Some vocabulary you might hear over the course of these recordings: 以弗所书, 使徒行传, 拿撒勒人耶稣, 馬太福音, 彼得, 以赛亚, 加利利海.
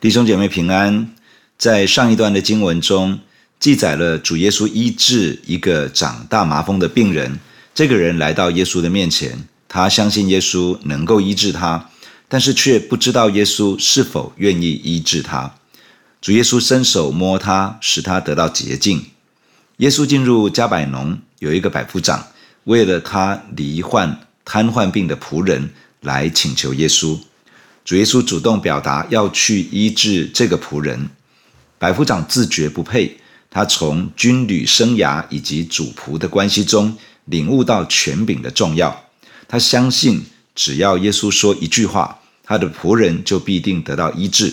弟兄姐妹平安。在上一段的经文中记载了主耶稣医治一个长大麻风的病人，这个人来到耶稣的面前，他相信耶稣能够医治他，但是却不知道耶稣是否愿意医治他。主耶稣伸手摸他，使他得到洁净。耶稣进入加百农，有一个百夫长为了他罹患瘫痪病的仆人来请求耶稣，主耶稣主动表达要去医治这个仆人。百夫长自觉不配，他从军旅生涯以及主仆的关系中领悟到权柄的重要，他相信只要耶稣说一句话，他的仆人就必定得到医治。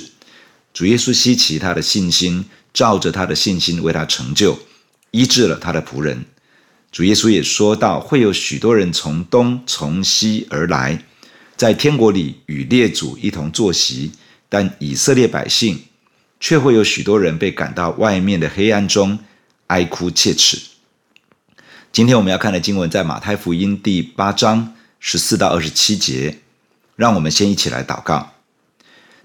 主耶稣稀奇他的信心，照着他的信心为他成就，医治了他的仆人。主耶稣也说到，会有许多人从东从西而来，在天国里与列祖一同坐席，但以色列百姓却会有许多人被赶到外面的黑暗中哀哭切齿。今天我们要看的经文在马太福音第8章14到27节，让我们先一起来祷告。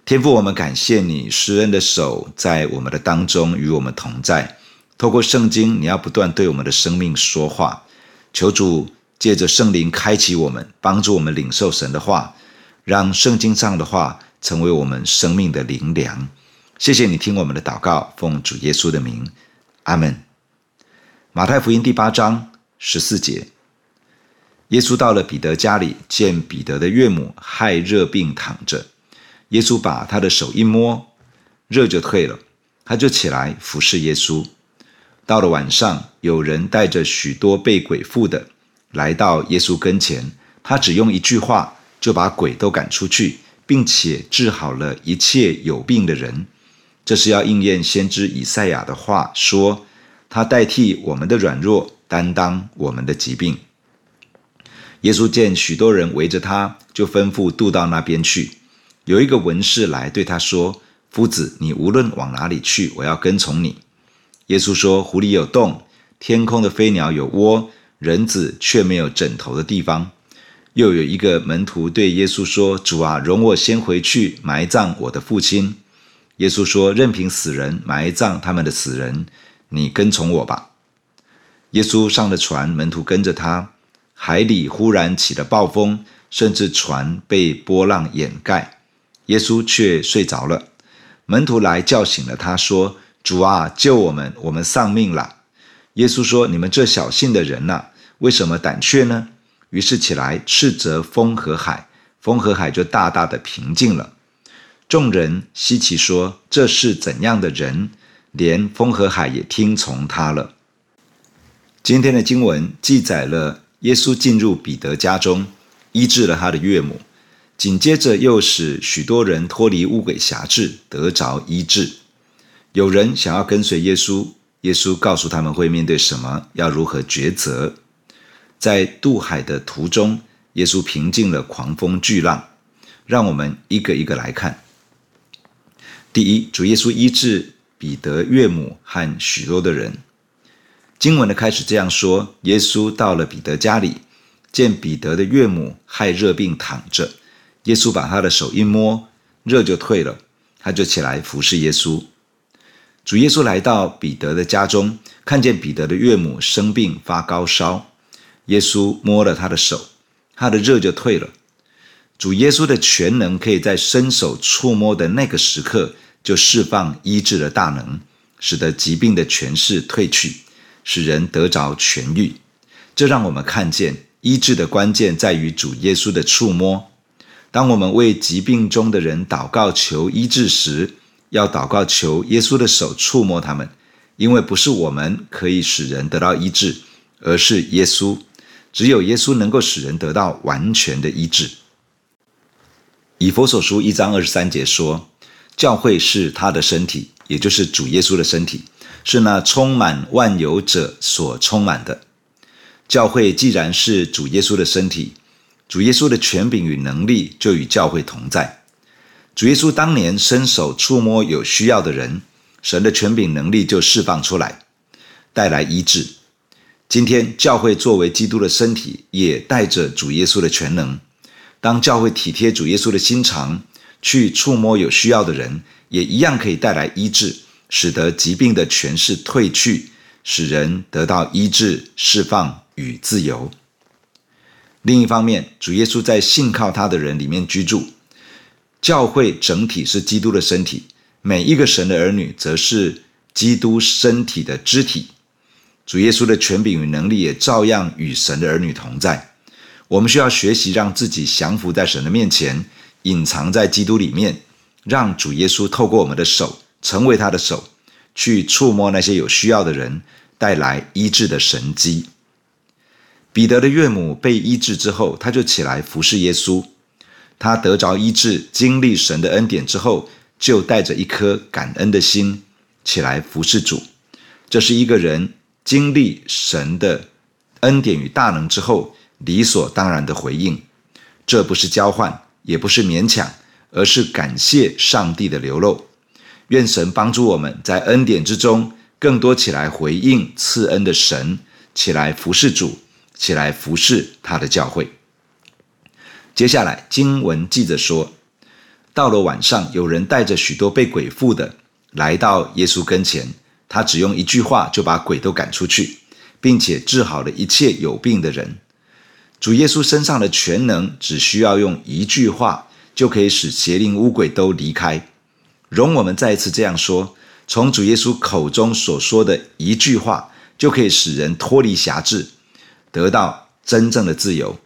天父，我们感谢你施恩的手在我们的当中与我们同在，透过圣经你要不断对我们的生命说话，求主借着圣灵开启我们，帮助我们领受神的话，让圣经上的话成为我们生命的灵粮。谢谢你听我们的祷告，奉主耶稣的名，阿们。马太福音第8章14节，耶稣到了彼得家里，见彼得的岳母害热病躺着，耶稣把他的手一摸，热就退了，他就起来服侍耶稣。到了晚上，有人带着许多被鬼附的来到耶稣跟前，他只用一句话就把鬼都赶出去，并且治好了一切有病的人。这是要应验先知以赛亚的话，说他代替我们的软弱，担当我们的疾病。耶稣见许多人围着他，就吩咐渡到那边去。有一个文士来对他说，夫子，你无论往哪里去，我要跟从你。耶稣说，湖里有洞，天空的飞鸟有窝，人子却没有枕头的地方。又有一个门徒对耶稣说，主啊，容我先回去埋葬我的父亲。耶稣说，任凭死人埋葬他们的死人，你跟从我吧。耶稣上了船，门徒跟着他。海里忽然起了暴风，甚至船被波浪掩盖，耶稣却睡着了。门徒来叫醒了他，说，主啊，救我们，我们丧命了。耶稣说，你们这小信的人啊，为什么胆怯呢？于是起来斥责风和海，风和海就大大的平静了。众人稀奇说，这是怎样的人，连风和海也听从他了。今天的经文记载了耶稣进入彼得家中，医治了他的岳母，紧接着又使许多人脱离污鬼辖制，得着医治。有人想要跟随耶稣，耶稣告诉他们会面对什么，要如何抉择。在渡海的途中，耶稣平静了狂风巨浪。让我们一个一个来看。第一，主耶稣医治彼得岳母和许多的人。经文的开始这样说，耶稣到了彼得家里，见彼得的岳母害热病躺着，耶稣把他的手一摸，热就退了，他就起来服侍耶稣。主耶稣来到彼得的家中，看见彼得的岳母生病发高烧，耶稣摸了他的手，他的热就退了。主耶稣的全能可以在伸手触摸的那个时刻就释放医治的大能，使得疾病的权势退去，使人得着痊愈。这让我们看见医治的关键在于主耶稣的触摸。当我们为疾病中的人祷告求医治时，要祷告求耶稣的手触摸他们，因为不是我们可以使人得到医治，而是耶稣，只有耶稣能够使人得到完全的医治。以弗所书1章23节说，教会是他的身体，也就是主耶稣的身体，是那充满万有者所充满的。教会既然是主耶稣的身体，主耶稣的权柄与能力就与教会同在。主耶稣当年伸手触摸有需要的人，神的权柄能力就释放出来，带来医治。今天教会作为基督的身体，也带着主耶稣的全能。当教会体贴主耶稣的心肠，去触摸有需要的人，也一样可以带来医治，使得疾病的权势退去，使人得到医治、释放与自由。另一方面，主耶稣在信靠他的人里面居住。教会整体是基督的身体，每一个神的儿女则是基督身体的肢体。主耶稣的权柄与能力也照样与神的儿女同在。我们需要学习让自己降服在神的面前，隐藏在基督里面，让主耶稣透过我们的手，成为他的手，去触摸那些有需要的人，带来医治的神迹。彼得的岳母被医治之后，他就起来服侍耶稣。他得着医治，经历神的恩典之后，就带着一颗感恩的心起来服侍主。这是一个人经历神的恩典与大能之后理所当然的回应。这不是交换，也不是勉强，而是感谢上帝的流露。愿神帮助我们在恩典之中更多起来回应赐恩的神，起来服侍主，起来服侍他的教会。接下来经文记着说，到了晚上，有人带着许多被鬼附的来到耶稣跟前，他只用一句话就把鬼都赶出去，并且治好了一切有病的人。主耶稣身上的全能只需要用一句话就可以使邪灵污鬼都离开。容我们再一次这样说，从主耶稣口中所说的一句话就可以使人脱离辖制，得到真正的自由。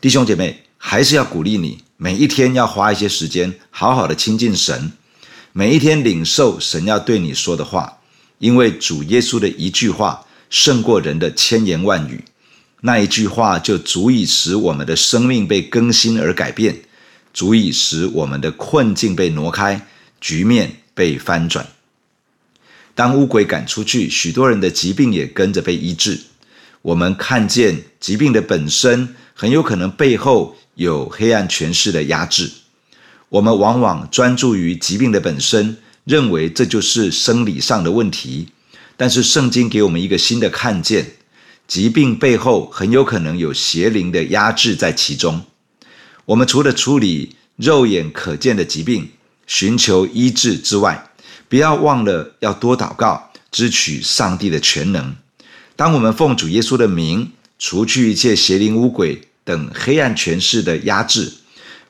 弟兄姐妹，还是要鼓励你，每一天要花一些时间好好的亲近神，每一天领受神要对你说的话，因为主耶稣的一句话胜过人的千言万语。那一句话就足以使我们的生命被更新而改变，足以使我们的困境被挪开，局面被翻转。当污鬼赶出去，许多人的疾病也跟着被医治。我们看见疾病的本身很有可能背后有黑暗权势的压制。我们往往专注于疾病的本身，认为这就是生理上的问题，但是圣经给我们一个新的看见，疾病背后很有可能有邪灵的压制在其中。我们除了处理肉眼可见的疾病，寻求医治之外，不要忘了要多祷告，支取上帝的全能。当我们奉主耶稣的名除去一切邪灵污鬼等黑暗权势的压制，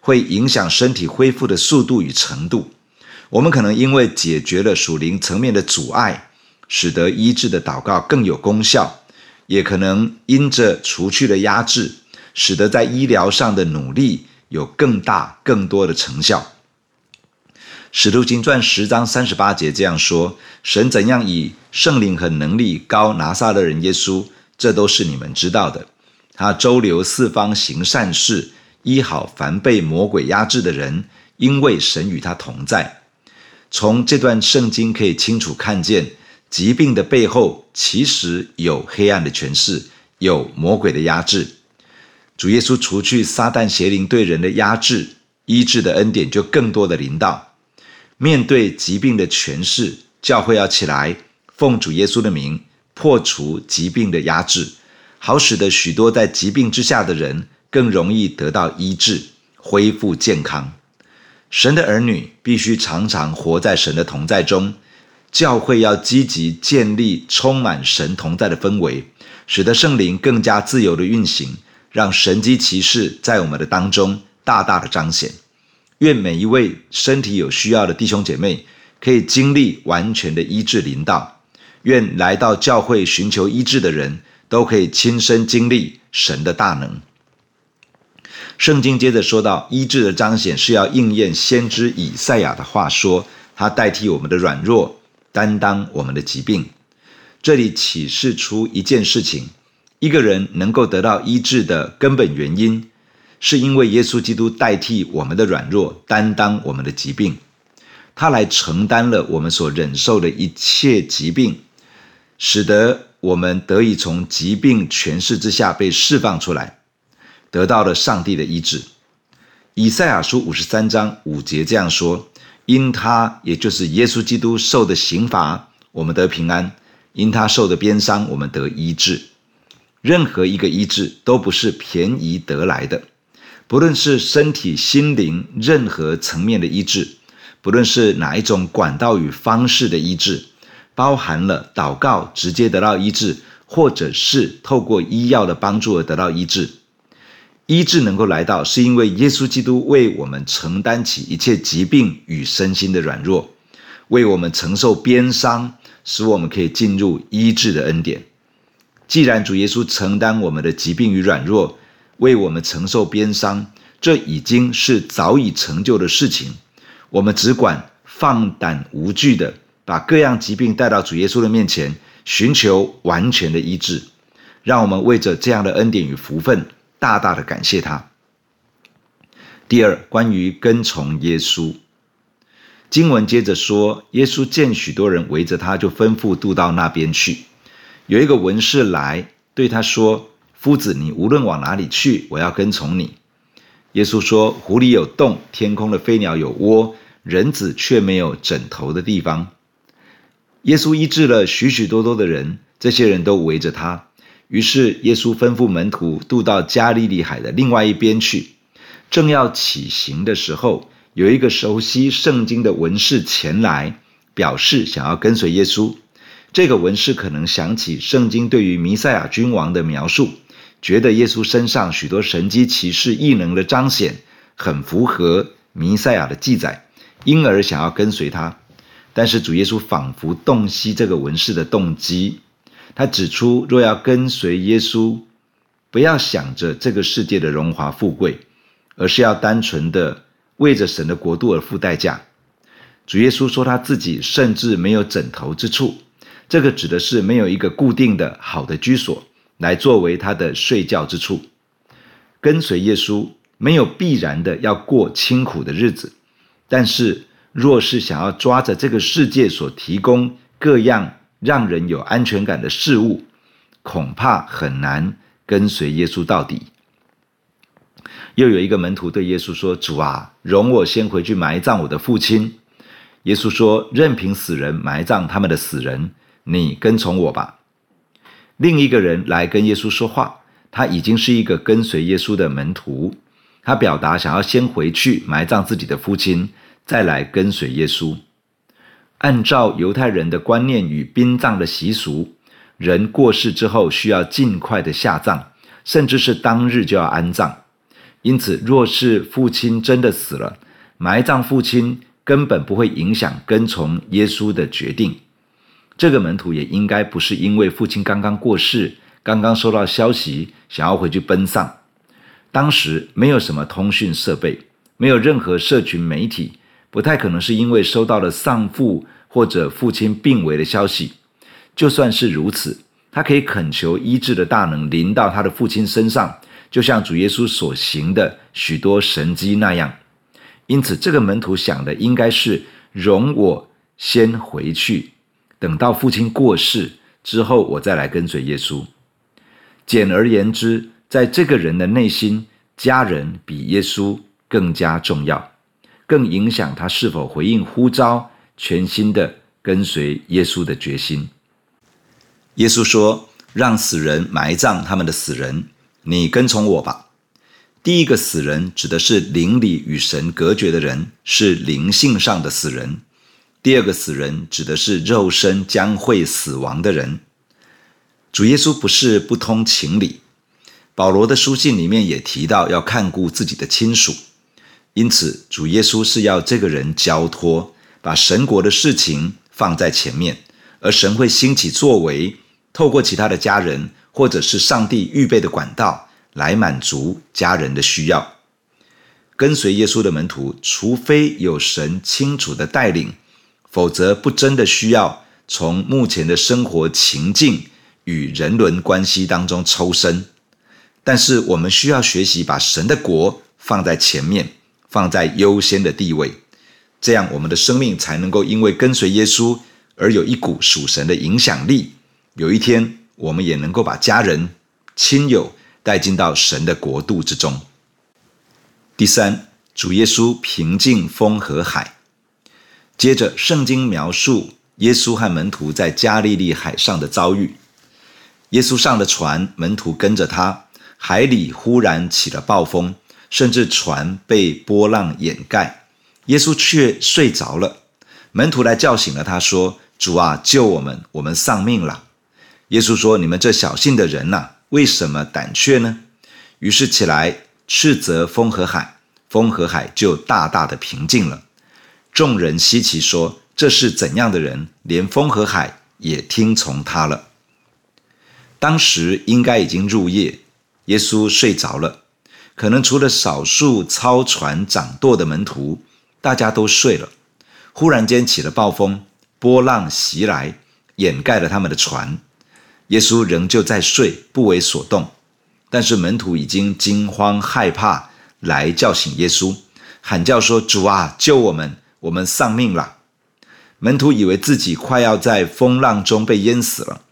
会影响身体恢复的速度与程度。我们可能因为解决了属灵层面的阻碍，使得医治的祷告更有功效，也可能因着除去了压制，使得在医疗上的努力有更大更多的成效。使徒行传10章38节这样说，神怎样以圣灵和能力膏拿撒勒人耶稣，这都是你们知道的。他周流四方行善事，医好凡被魔鬼压制的人，因为神与他同在。从这段圣经可以清楚看见，疾病的背后其实有黑暗的权势，有魔鬼的压制。主耶稣除去撒旦邪灵对人的压制，医治的恩典就更多的临到。面对疾病的权势，教会要起来，奉主耶稣的名破除疾病的压制，好使得许多在疾病之下的人更容易得到医治，恢复健康。神的儿女必须常常活在神的同在中，教会要积极建立充满神同在的氛围，使得圣灵更加自由的运行，让神迹奇事在我们的当中大大的彰显。愿每一位身体有需要的弟兄姐妹可以经历完全的医治临到，愿来到教会寻求医治的人都可以亲身经历神的大能。圣经接着说到，医治的彰显是要应验先知以赛亚的话说，他代替我们的软弱，担当我们的疾病。这里启示出一件事情，一个人能够得到医治的根本原因是因为耶稣基督代替我们的软弱，担当我们的疾病。他来承担了我们所忍受的一切疾病，使得我们得以从疾病权势之下被释放出来，得到了上帝的医治。以赛亚书53章5节这样说，因他，也就是耶稣基督受的刑罚，我们得平安；因他受的鞭伤，我们得医治。任何一个医治都不是便宜得来的，不论是身体、心灵任何层面的医治，不论是哪一种管道与方式的医治，包含了祷告直接得到医治，或者是透过医药的帮助而得到医治。医治能够来到，是因为耶稣基督为我们承担起一切疾病与身心的软弱，为我们承受鞭伤，使我们可以进入医治的恩典。既然主耶稣承担我们的疾病与软弱，为我们承受鞭伤，这已经是早已成就的事情。我们只管放胆无惧的把各样疾病带到主耶稣的面前，寻求完全的医治。让我们为着这样的恩典与福分大大的感谢他。第二，关于跟从耶稣。经文接着说，耶稣见许多人围着他，就吩咐渡到那边去。有一个文士来对他说，夫子，你无论往哪里去，我要跟从你。耶稣说，湖里有洞，天空的飞鸟有窝，人子却没有枕头的地方。耶稣医治了许许多多的人，这些人都围着他。于是耶稣吩咐门徒渡到加利利海的另外一边去。正要起行的时候，有一个熟悉圣经的文士前来，表示想要跟随耶稣。这个文士可能想起圣经对于弥赛亚君王的描述，觉得耶稣身上许多神迹奇事异能的彰显很符合弥赛亚的记载，因而想要跟随他。但是主耶稣仿佛洞悉这个文士的动机，他指出，若要跟随耶稣，不要想着这个世界的荣华富贵，而是要单纯的为着神的国度而付代价。主耶稣说他自己甚至没有枕头之处，这个指的是没有一个固定的好的居所来作为他的睡觉之处。跟随耶稣没有必然的要过清苦的日子，但是若是想要抓着这个世界所提供各样让人有安全感的事物，恐怕很难跟随耶稣到底。又有一个门徒对耶稣说，主啊，容我先回去埋葬我的父亲。耶稣说，任凭死人埋葬他们的死人，你跟从我吧。另一个人来跟耶稣说话，他已经是一个跟随耶稣的门徒，他表达想要先回去埋葬自己的父亲，再来跟随耶稣。按照犹太人的观念与殡葬的习俗，人过世之后需要尽快的下葬，甚至是当日就要安葬。因此若是父亲真的死了，埋葬父亲根本不会影响跟从耶稣的决定。这个门徒也应该不是因为父亲刚刚过世，刚刚收到消息，想要回去奔丧。当时没有什么通讯设备，没有任何社群媒体，不太可能是因为收到了丧父或者父亲病危的消息。就算是如此，他可以恳求医治的大能临到他的父亲身上，就像主耶稣所行的许多神迹那样。因此这个门徒想的应该是，容我先回去，等到父亲过世之后，我再来跟随耶稣。简而言之，在这个人的内心，家人比耶稣更加重要，更影响他是否回应呼召，全心的跟随耶稣的决心。耶稣说，让死人埋葬他们的死人，你跟从我吧。第一个死人指的是灵里与神隔绝的人，是灵性上的死人。第二个死人指的是肉身将会死亡的人。主耶稣不是不通情理，保罗的书信里面也提到要看顾自己的亲属，因此主耶稣是要这个人交托，把神国的事情放在前面，而神会兴起作为，透过其他的家人或者是上帝预备的管道来满足家人的需要。跟随耶稣的门徒，除非有神清楚的带领，否则不真的需要从目前的生活情境与人伦关系当中抽身。但是我们需要学习把神的国放在前面，放在优先的地位，这样我们的生命才能够因为跟随耶稣而有一股属神的影响力。有一天我们也能够把家人亲友带进到神的国度之中。第三，主耶稣平静风和海。接着圣经描述耶稣和门徒在加利利海上的遭遇。耶稣上了船，门徒跟着他，海里忽然起了暴风，甚至船被波浪掩盖。耶稣却睡着了，门徒来叫醒了他，说：主啊，救我们，我们丧命了。耶稣说：你们这小信的人啊，为什么胆怯呢？于是起来斥责风和海，风和海就大大的平静了。众人稀奇说：这是怎样的人，连风和海也听从他了。当时应该已经入夜，耶稣睡着了，可能除了少数操船掌舵的门徒，大家都睡了。忽然间起了暴风，波浪袭来，掩盖了他们的船。耶稣仍旧在睡，不为所动。但是门徒已经惊慌害怕，来叫醒耶稣，喊叫说：主啊，救我们，我们丧命了。门徒以为自己快要在风浪中被淹死了，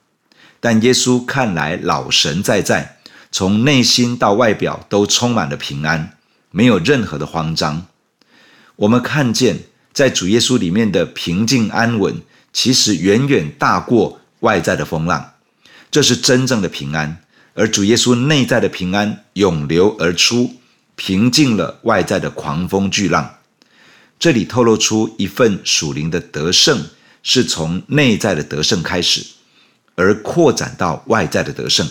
但耶稣看来老神在在，从内心到外表都充满了平安，没有任何的慌张。我们看见在主耶稣里面的平静安稳，其实远远大过外在的风浪，这是真正的平安。而主耶稣内在的平安涌流而出，平静了外在的狂风巨浪。这里透露出一份属灵的得胜，是从内在的得胜开始，而扩展到外在的得胜。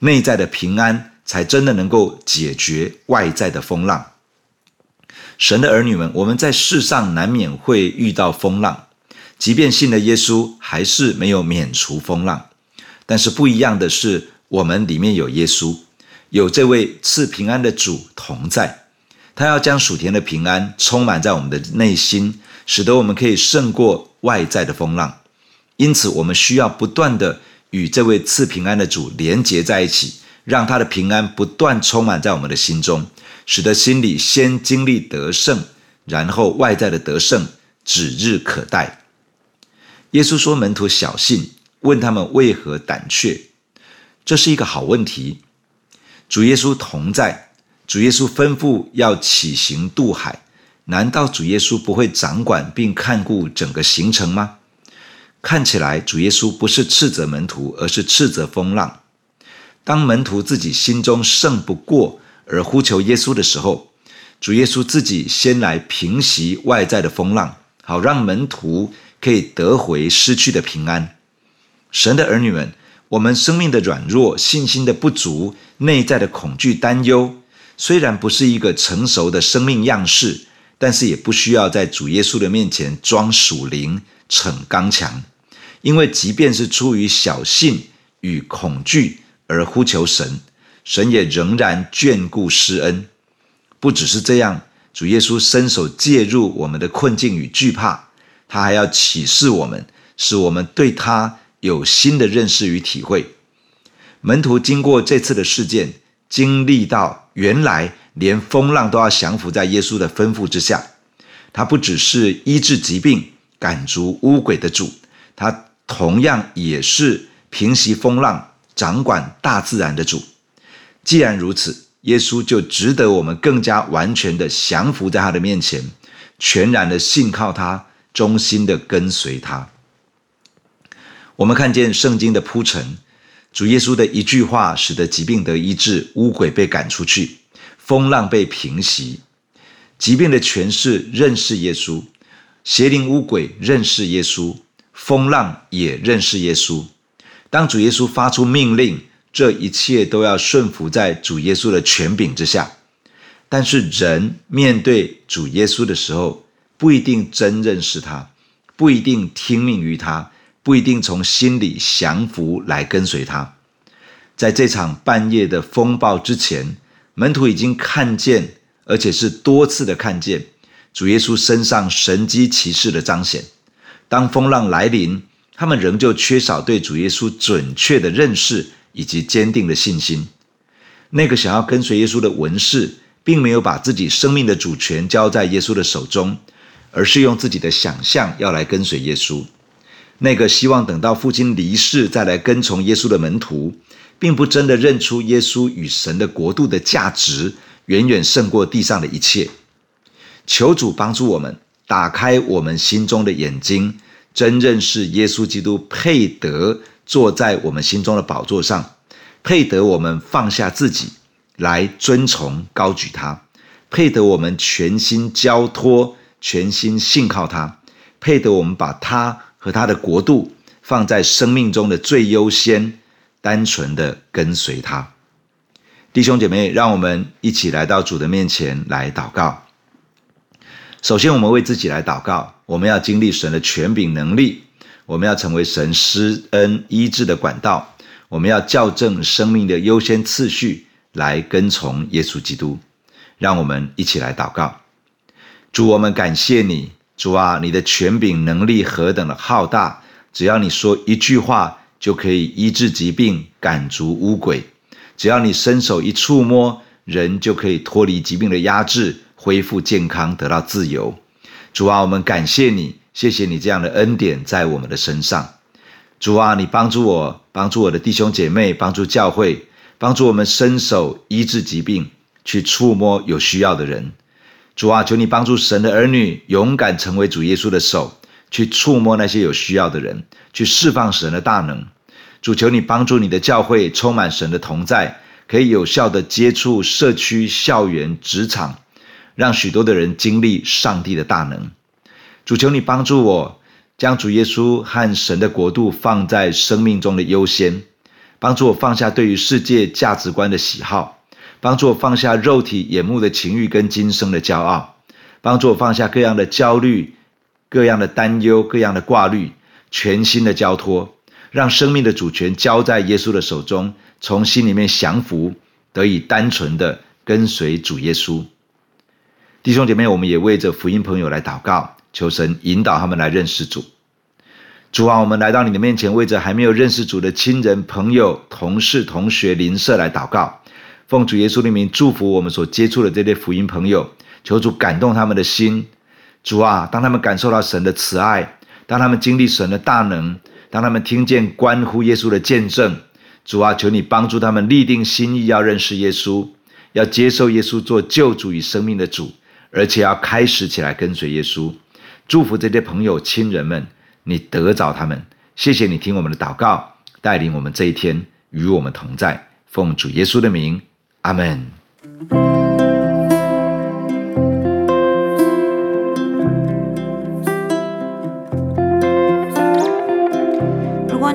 内在的平安才真的能够解决外在的风浪。神的儿女们，我们在世上难免会遇到风浪，即便信了耶稣，还是没有免除风浪。但是不一样的是，我们里面有耶稣，有这位赐平安的主同在，他要将属天的平安充满在我们的内心，使得我们可以胜过外在的风浪。因此我们需要不断的与这位赐平安的主连结在一起，让他的平安不断充满在我们的心中，使得心里先经历得胜，然后外在的得胜指日可待。耶稣说门徒小信，问他们为何胆怯，这是一个好问题。主耶稣同在，主耶稣吩咐要起行渡海，难道主耶稣不会掌管并看顾整个行程吗？看起来主耶稣不是斥责门徒，而是斥责风浪。当门徒自己心中胜不过而呼求耶稣的时候，主耶稣自己先来平息外在的风浪，好让门徒可以得回失去的平安。神的儿女们，我们生命的软弱、信心的不足、内在的恐惧、担忧，虽然不是一个成熟的生命样式，但是也不需要在主耶稣的面前装属灵、逞刚强，因为即便是出于小信与恐惧而呼求神，神也仍然眷顾施恩。不只是这样，主耶稣伸手介入我们的困境与惧怕，他还要启示我们，使我们对他有新的认识与体会。门徒经过这次的事件，经历到原来连风浪都要降服在耶稣的吩咐之下。他不只是医治疾病、赶逐污鬼的主，他同样也是平息风浪、掌管大自然的主。既然如此，耶稣就值得我们更加完全的降服在他的面前，全然的信靠他，忠心的跟随他。我们看见圣经的铺陈，主耶稣的一句话使得疾病得医治，污鬼被赶出去，风浪被平息。疾病的权势认识耶稣，邪灵污鬼认识耶稣，风浪也认识耶稣。当主耶稣发出命令，这一切都要顺服在主耶稣的权柄之下。但是人面对主耶稣的时候，不一定真认识他，不一定听命于他，不一定从心里降服来跟随他。在这场半夜的风暴之前，门徒已经看见，而且是多次的看见主耶稣身上神迹奇事的彰显。当风浪来临，他们仍旧缺少对主耶稣准确的认识以及坚定的信心。那个想要跟随耶稣的文士，并没有把自己生命的主权交在耶稣的手中，而是用自己的想象要来跟随耶稣。那个希望等到父亲离世再来跟从耶稣的门徒，并不真的认出耶稣与神的国度的价值远远胜过地上的一切。求主帮助我们，打开我们心中的眼睛，真认识耶稣基督配得坐在我们心中的宝座上，配得我们放下自己，来尊崇高举他，配得我们全心交托，全心信靠他，配得我们把他和他的国度放在生命中的最优先，单纯的跟随他。弟兄姐妹，让我们一起来到主的面前来祷告。首先，我们为自己来祷告，我们要经历神的权柄能力，我们要成为神施恩医治的管道，我们要校正生命的优先次序，来跟从耶稣基督。让我们一起来祷告。主，我们感谢你，主啊，你的权柄能力何等的浩大，只要你说一句话，就可以医治疾病，赶逐污鬼，只要你伸手一触摸，人就可以脱离疾病的压制，恢复健康，得到自由。主啊，我们感谢你，谢谢你这样的恩典在我们的身上。主啊，你帮助我，帮助我的弟兄姐妹，帮助教会，帮助我们伸手医治疾病，去触摸有需要的人。主啊，求你帮助神的儿女勇敢成为主耶稣的手，去触摸那些有需要的人，去释放神的大能。主，求你帮助你的教会充满神的同在，可以有效的接触社区、校园、职场，让许多的人经历上帝的大能。主，求你帮助我，将主耶稣和神的国度放在生命中的优先，帮助我放下对于世界价值观的喜好，帮助我放下肉体眼目的情欲跟今生的骄傲，帮助我放下各样的焦虑、各样的担忧、各样的挂虑，全心的交托，让生命的主权交在耶稣的手中，从心里面降服，得以单纯的跟随主耶稣。弟兄姐妹，我们也为着福音朋友来祷告，求神引导他们来认识主。主啊，我们来到你的面前，为着还没有认识主的亲人、朋友、同事、同学、邻舍来祷告，奉主耶稣的名祝福我们所接触的这些福音朋友，求主感动他们的心。主啊，当他们感受到神的慈爱，当他们经历神的大能，当他们听见关乎耶稣的见证，主啊，求你帮助他们立定心意，要认识耶稣，要接受耶稣做救主与生命的主，而且要开始起来跟随耶稣。祝福这些朋友亲人们，你得着他们。谢谢你听我们的祷告，带领我们这一天，与我们同在，奉主耶稣的名，阿们。